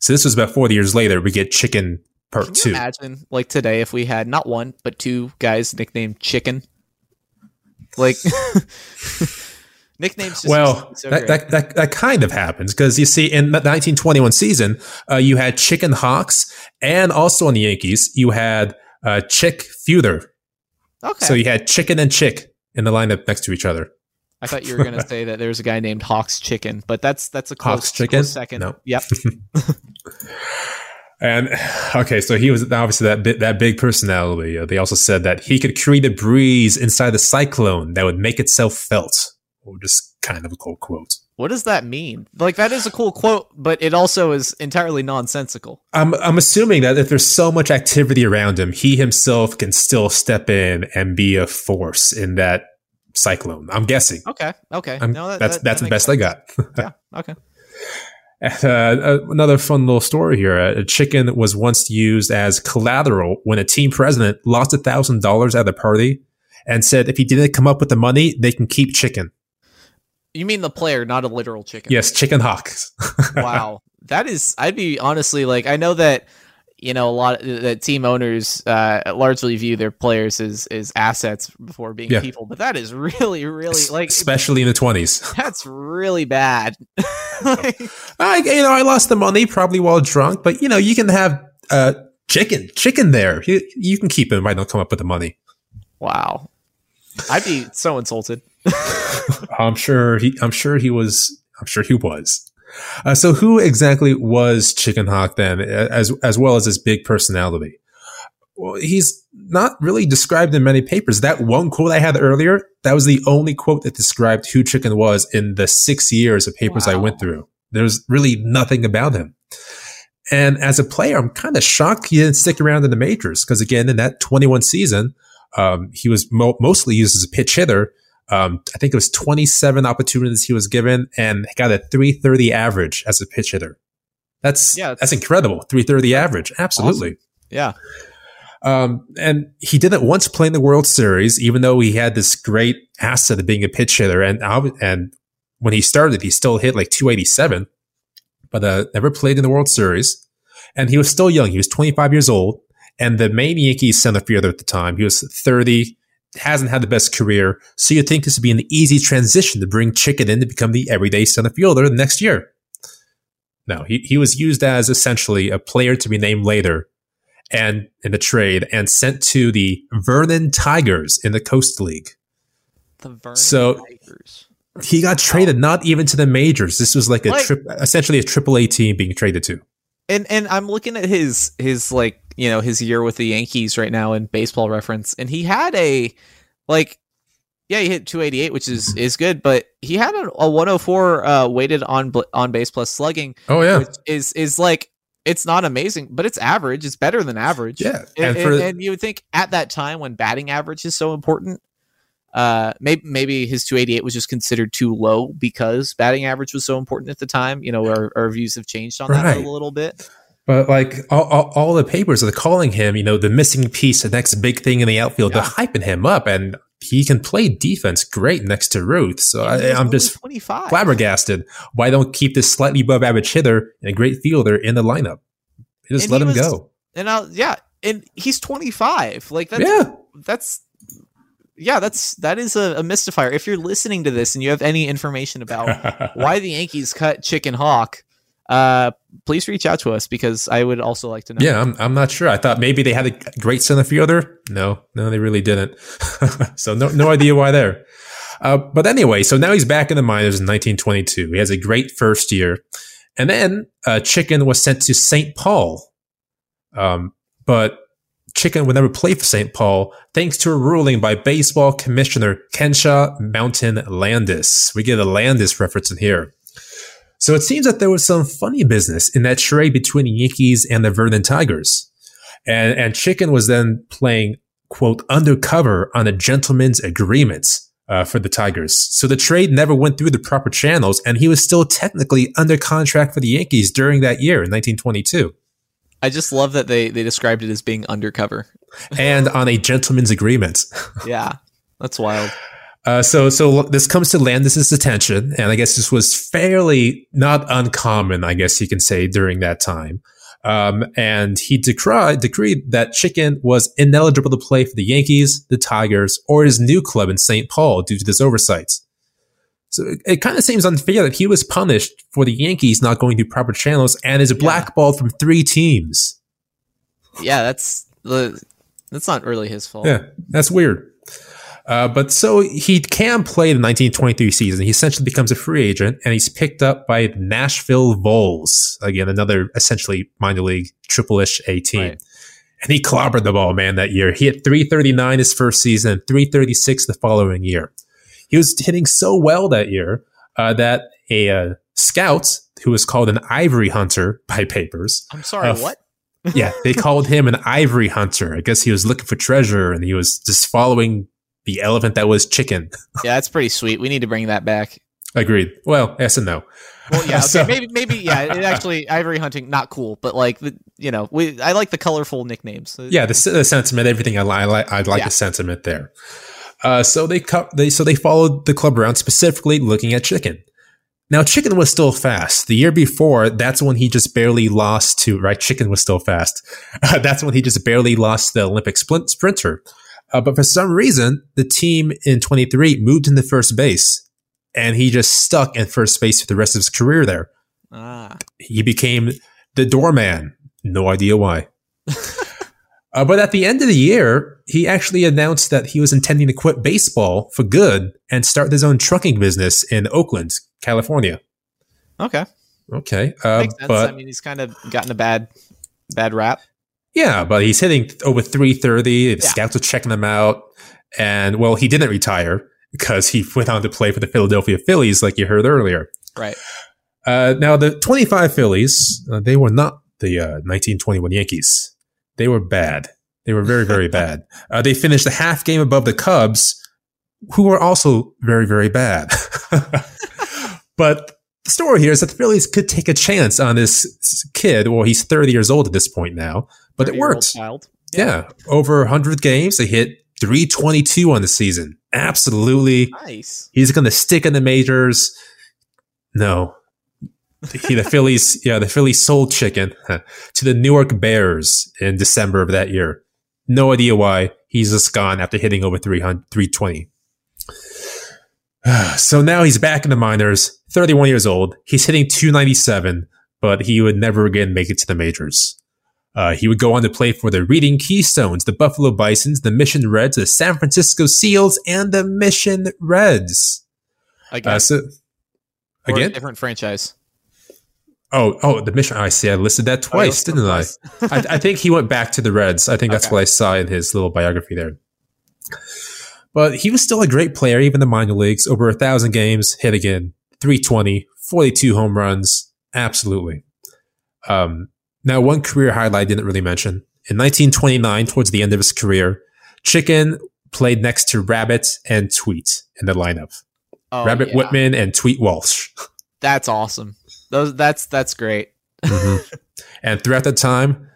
So this was about forty years later. We get Chicken Part Can you Two. Imagine like today if we had not one but two guys nicknamed Chicken, like. Nicknames. Well, so that, that that that kind of happens, because you see in the nineteen twenty-one season, uh, you had Chicken Hawks, and also on the Yankees, you had uh, Chick Fielder. Okay. So you had Chicken and Chick in the lineup next to each other. I thought you were going to say that there's a guy named Hawks Chicken, but that's that's a close, Hawks Chicken? Close second. No. Yep. And okay, so he was obviously that bit, that big personality. Uh, they also said that he could create a breeze inside the cyclone that would make itself felt. Just kind of a cool quote. What does that mean? Like, that is a cool quote, but it also is entirely nonsensical. I'm I'm assuming that if there's so much activity around him, he himself can still step in and be a force in that cyclone. I'm guessing. Okay. Okay. I'm, no, that, that's that, that's that the best sense. I got. Yeah. Okay. Uh, another fun little story here. A chicken was once used as collateral when a team president lost a thousand dollars at a party and said if he didn't come up with the money, they can keep Chicken. You mean the player, not a literal chicken. Yes, Chicken Hawks. Wow. That is, I'd be honestly like, I know that, you know, a lot of the team owners uh, largely view their players as, as assets before being yeah. people, but that is really, really like, especially in the twenties. That's really bad. Like, I, you know, I lost the money probably while drunk, but you know, you can have uh chicken, chicken there. You, you can keep him. I don't come up with the money. Wow. I'd be so insulted. I'm sure he. I'm sure he was. I'm sure he was. Uh, so, who exactly was Chicken Hawk then, as as well as his big personality? Well, he's not really described in many papers. That one quote I had earlier, that was the only quote that described who Chicken was in the six years of papers wow. I went through. There's really nothing about him. And as a player, I'm kind of shocked he didn't stick around in the majors, because again, in that twenty-one season, um, he was mo- mostly used as a pitch hitter. Um, I think it was twenty-seven opportunities he was given, and got a three thirty average as a pitch hitter. That's yeah, that's incredible. three thirty average. Absolutely. Awesome. Yeah. Um, and he didn't once play in the World Series, even though he had this great asset of being a pitch hitter. And and when he started, he still hit like two eighty-seven, but uh, never played in the World Series. And he was still young. He was twenty-five years old. And the main Yankees center fielder at the time, he was thirty. Hasn't had the best career, so you'd think this would be an easy transition to bring Chicken in to become the everyday center fielder the next year. No, he, he was used as essentially a player to be named later and in the trade and sent to the Vernon Tigers in the Coast League. The Vernon so Tigers. He got traded not even to the majors. This was like a like, tri- essentially a triple A team being traded to. And and I'm looking at his his like you know, his year with the Yankees right now in Baseball Reference. And he had a, like, yeah, he hit two eighty-eight, which is, is good, but he had a, a one oh four uh, weighted on on base plus slugging. Oh, yeah. Which is, is like, it's not amazing, but it's average. It's better than average. Yeah. And, and, for, and, and you would think at that time when batting average is so important, uh, maybe, maybe his two eighty-eight was just considered too low because batting average was so important at the time. You know, our, our views have changed on right. that a little bit. But like all, all, all the papers are calling him, you know, the missing piece, the next big thing in the outfield. Yeah. They're hyping him up, and he can play defense great next to Ruth. So I, I'm just twenty-five. Flabbergasted. Why don't keep this slightly above average hitter and a great fielder in the lineup? They just and let him was, go. And I'll, yeah, and he's twenty-five. Like that's yeah. that's yeah, that's that is a, a mystifier. If you're listening to this and you have any information about why the Yankees cut Chicken Hawk, uh, please reach out to us because I would also like to know. Yeah, I'm I'm not sure. I thought maybe they had a great center fielder. No, no, they really didn't. So no no idea why there. Uh, but anyway, so now he's back in the minors in nineteen twenty-two. He has a great first year. And then uh, Chicken was sent to Saint Paul. Um, but Chicken would never play for Saint Paul thanks to a ruling by baseball commissioner Kensha Mountain Landis. We get a Landis reference in here. So it seems that there was some funny business in that trade between the Yankees and the Vernon Tigers. And, and Chicken was then playing, quote, undercover on a gentleman's agreement uh, for the Tigers. So the trade never went through the proper channels, and he was still technically under contract for the Yankees during that year in nineteen twenty-two. I just love that they, they described it as being undercover. And on a gentleman's agreement. Yeah, that's wild. Uh, so so this comes to Landis's attention, and I guess this was fairly not uncommon, I guess you can say, during that time. Um, and he decried, decreed that Chicken was ineligible to play for the Yankees, the Tigers, or his new club in Saint Paul due to this oversight. So it, it kind of seems unfair that he was punished for the Yankees not going through proper channels and is blackballed yeah. from three teams. Yeah, that's the that's not really his fault. Yeah, that's weird. Uh, but so he can play the nineteen twenty-three season. He essentially becomes a free agent, and he's picked up by Nashville Vols. Again, another essentially minor league triple-ish A team. Right. And he clobbered the ball, man, that year. He hit three thirty-nine his first season and three thirty-six the following year. He was hitting so well that year uh, that a uh, scout who was called an ivory hunter by papers. I'm sorry, uh, what? Yeah, they called him an ivory hunter. I guess he was looking for treasure, and he was just following the elephant that was Chicken. Yeah, that's pretty sweet. We need to bring that back. Agreed. Well, yes and no. Well, yeah, okay. so, maybe, maybe, yeah. It actually, ivory hunting, not cool, but like, the, you know, we. I like the colorful nicknames. Yeah, the, the sentiment, everything. I like. I like yeah. the sentiment there. Uh, so they cu- they so they followed the club around, specifically looking at Chicken. Now, Chicken was still fast. The year before, that's when he just barely lost to right. Chicken was still fast. Uh, that's when he just barely lost to the Olympic splint- sprinter. Uh, but for some reason, the team in twenty-three moved him to first base, and he just stuck in first base for the rest of his career there. Ah. He became the doorman. No idea why. uh, but at the end of the year, he actually announced that he was intending to quit baseball for good and start his own trucking business in Oakland, California. Okay. Okay. Uh, Makes sense. But, I mean, he's kind of gotten a bad, bad rap. Yeah, but he's hitting over three thirty. The yeah. scouts are checking him out. And, well, he didn't retire because he went on to play for the Philadelphia Phillies, like you heard earlier. Right. Uh, now, the twenty-five Phillies, uh, they were not the uh, nineteen twenty-one Yankees. They were bad. They were very, very bad. Uh, they finished a half game above the Cubs, who were also very, very bad. But the story here is that the Phillies could take a chance on this kid. Well, he's thirty years old at this point now. But it worked. Yeah. yeah. Over one hundred games, they hit three twenty-two on the season. Absolutely. Nice. He's going to stick in the majors. No. He, the Phillies, yeah, the Phillies sold Chicken to the Newark Bears in December of that year. No idea why. He's just gone after hitting over three hundred, three twenty. So now he's back in the minors, thirty-one years old. He's hitting two ninety-seven, but he would never again make it to the majors. Uh, he would go on to play for the Reading Keystones, the Buffalo Bisons, the Mission Reds, the San Francisco Seals, and the Mission Reds. Again, uh, so, again? A different franchise. Oh, oh, the Mission. I see. I listed that twice, oh, didn't I? I? I think he went back to the Reds. I think that's okay. What I saw in his little biography there. But he was still a great player, even in the minor leagues. Over a thousand games, hit again, three twenty, forty-two home runs. Absolutely. Um. Now, one career highlight I didn't really mention. In nineteen twenty-nine, towards the end of his career, Chicken played next to Rabbit and Tweet in the lineup. Oh, Rabbit yeah. Whitman and Tweet Walsh. That's awesome. Those that's that's great. Mm-hmm. And throughout that time,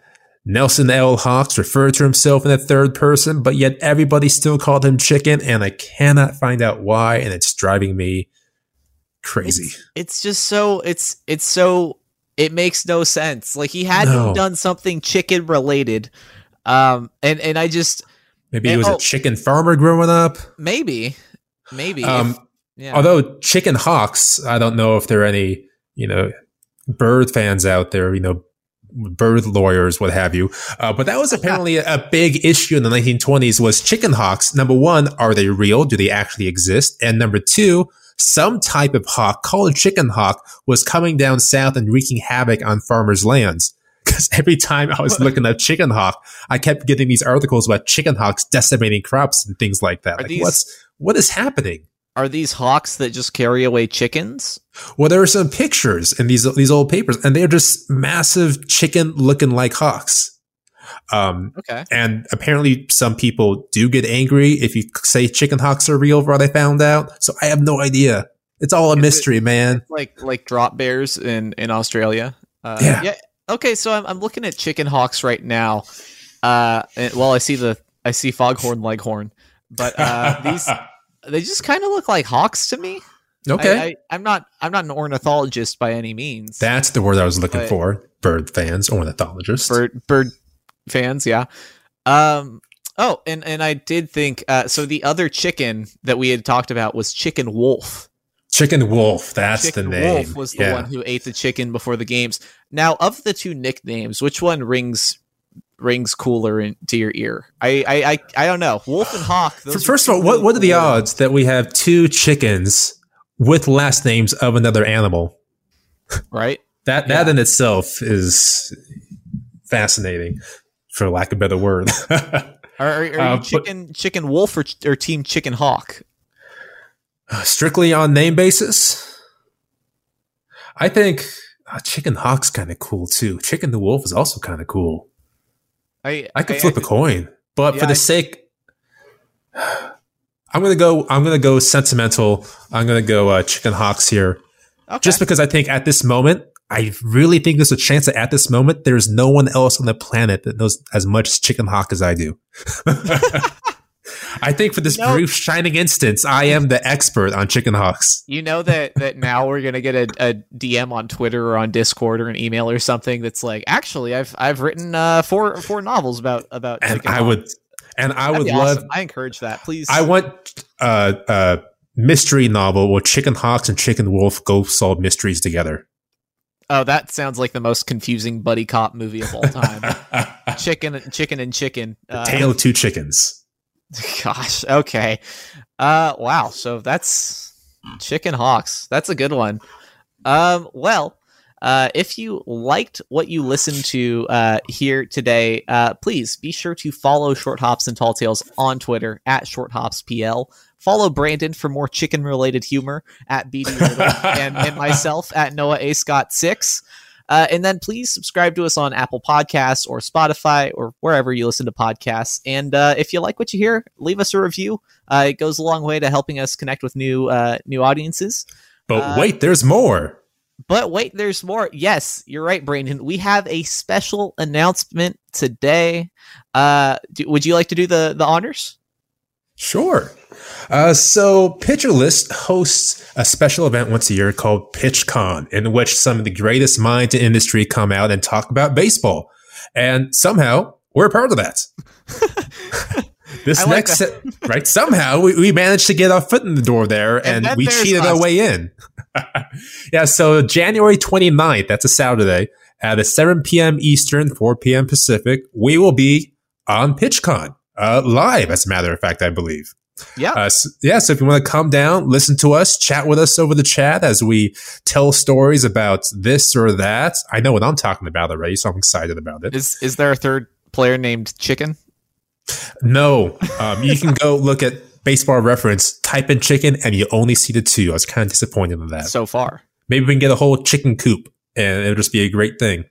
Nelson L. Hawks referred to himself in the third person, but yet everybody still called him Chicken, and I cannot find out why, and it's driving me crazy. It's, it's just so it's it's so it makes no sense. Like he hadn't no. done something Chicken related. Um, and, and I just, Maybe he was oh, a chicken farmer growing up. Maybe, maybe. Um, if, yeah. Although chicken hawks, I don't know if there are any, you know, bird fans out there, you know, bird lawyers, what have you. Uh, but that was apparently a, a big issue in the nineteen twenties was chicken hawks. Number one, are they real? Do they actually exist? And number two, some type of hawk called chicken hawk was coming down south and wreaking havoc on farmers' lands. Because every time I was looking up chicken hawk, I kept getting these articles about chicken hawks decimating crops and things like that. Like, these, what's what is happening? Are these hawks that just carry away chickens? Well, there are some pictures in these these old papers, and they're just massive chicken looking like hawks. Um, okay. And apparently, some people do get angry if you say chicken hawks are real. What I found out, so I have no idea. It's all a is mystery, it, man. Like like drop bears in in Australia. Uh, yeah. yeah. Okay, so I'm I'm looking at chicken hawks right now. Uh, and, well, I see the I see foghorn leghorn, but uh, these they just kind of look like hawks to me. Okay, I, I, I'm not I'm not an ornithologist by any means. That's the word I was looking but, for. Bird fans, ornithologists, bird bird fans, yeah. Um. Oh, and and I did think uh, so. The other chicken that we had talked about was Chicken Wolf. Chicken Wolf, that's Chicken the name. Wolf was the yeah. one who ate the chicken before the games. Now, of the two nicknames, which one rings rings cooler in, to your ear? I I, I, I don't know. Wolf and Hawk. Those First of all, what, what are the odds that we have two chickens with last names of another animal? Right? that that yeah. in itself is fascinating, for lack of a better word. are are, are uh, you chicken, but, chicken Wolf or, or Team Chicken Hawk? Strictly on name basis, I think uh, Chicken Hawk's kind of cool too. Chicken the Wolf is also kind of cool. I I could I, flip I, a coin, but yeah, for the I, sake, I'm gonna go. I'm gonna go sentimental. I'm gonna go uh, Chicken Hawks here, okay. Just because I think at this moment, I really think there's a chance that at this moment, there's no one else on the planet that knows as much Chicken Hawk as I do. I think for this you know, brief shining instance, I am the expert on chicken hawks. You know that that now we're gonna get a, a D M on Twitter or on Discord or an email or something that's like, actually, I've I've written uh, four four novels about about. And chicken I hawks. would, and I That'd would love. Awesome. I encourage that, please. I want uh, a mystery novel where Chicken Hawks and Chicken Wolf go solve mysteries together. Oh, that sounds like the most confusing buddy cop movie of all time. chicken, chicken, and chicken. Uh, Tale of Two Chickens. Gosh. Okay. Uh, wow. So that's Chicken Hawks. That's a good one. Um, well, uh, if you liked what you listened to uh, here today, uh, please be sure to follow Short Hops and Tall Tales on Twitter at Short Hops P L. Follow Brandon for more chicken related humor at B D Riddle and, and myself at Noah A. Scott six. Uh, and then please subscribe to us on Apple Podcasts or Spotify or wherever you listen to podcasts. And uh, if you like what you hear, leave us a review. Uh, it goes a long way to helping us connect with new uh, new audiences. But uh, wait, there's more. But wait, there's more. Yes, you're right, Brandon. We have a special announcement today. Uh, do, would you like to do the, the honors? Sure. Uh, so PitchList hosts a special event once a year called PitchCon, in which some of the greatest minds in industry come out and talk about baseball. And somehow we're a part of that. this I next, like that. Se- right? Somehow we, we managed to get our foot in the door there and, and we cheated us. our way in. yeah. So January twenty-ninth, that's a Saturday at a seven p.m. Eastern, four p.m. Pacific. We will be on PitchCon. Uh, live, as a matter of fact, I believe. Yeah. Uh, so, yeah. So if you want to come down, listen to us, chat with us over the chat as we tell stories about this or that. I know what I'm talking about already, so I'm excited about it. Is is there a third player named Chicken? No. Um, you can go look at Baseball Reference, type in chicken, and you only see the two. I was kind of disappointed in that. So far. Maybe we can get a whole chicken coop, and it'll just be a great thing.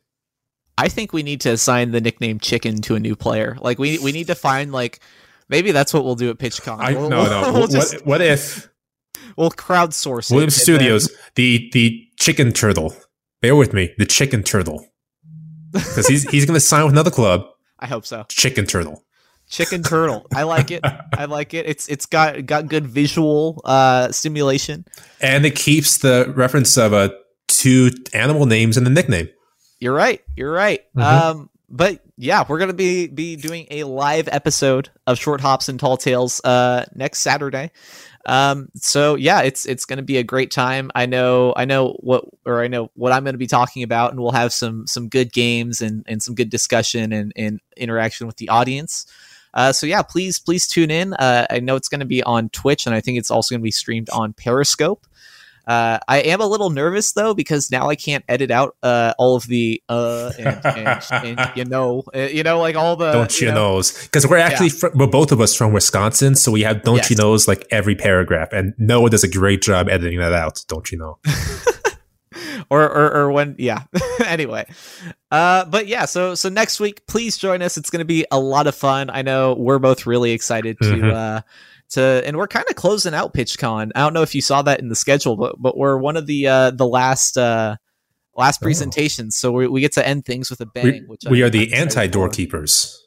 I think we need to assign the nickname Chicken to a new player. Like we we need to find like maybe that's what we'll do at PitchCon. I, we'll, no, no. We'll what, just, what if we'll crowdsource Williams Studios then. the the Chicken Turtle? Bear with me, the Chicken Turtle, because he's he's going to sign with another club. I hope so. Chicken Turtle. Chicken Turtle. I like it. I like it. It's it's got got good visual uh, stimulation, and it keeps the reference of uh, two animal names in the nickname. You're right. You're right. Mm-hmm. Um, but yeah, we're going to be, be doing a live episode of Short Hops and Tall Tales uh, next Saturday. Um, so yeah, it's, it's going to be a great time. I know, I know what, or I know what I'm going to be talking about, and we'll have some, some good games and, and some good discussion and, and interaction with the audience. Uh, so yeah, please, please tune in. Uh, I know it's going to be on Twitch, and I think it's also going to be streamed on Periscope. Uh, I am a little nervous though, because now I can't edit out uh, all of the uh and, and, and you know uh, you know like all the don't you, you know. knows, because we're actually yeah. fr- we're both of us from Wisconsin, so we have don't yes. you knows like every paragraph, and Noah does a great job editing that out. Don't you know? or, or or when yeah. Anyway, uh, but yeah, so so next week, please join us. It's going to be a lot of fun. I know we're both really excited to. Mm-hmm. Uh, To, and we're kind of closing out PitchCon. I don't know if you saw that in the schedule, but but we're one of the uh, the last uh, last presentations, so we, we get to end things with a bang. We, which we I, are the I'm anti-doorkeepers,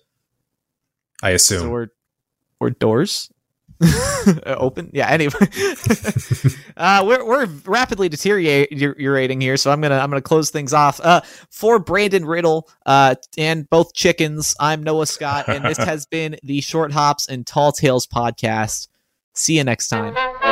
I assume. So we're we're doors open. Yeah. Anyway, uh, we're we're rapidly deteriorating here, so I'm gonna I'm gonna close things off. Uh, for Brandon Riddle uh, and both chickens, I'm Noah Scott, and this has been the Short Hops and Tall Tales podcast. See you next time.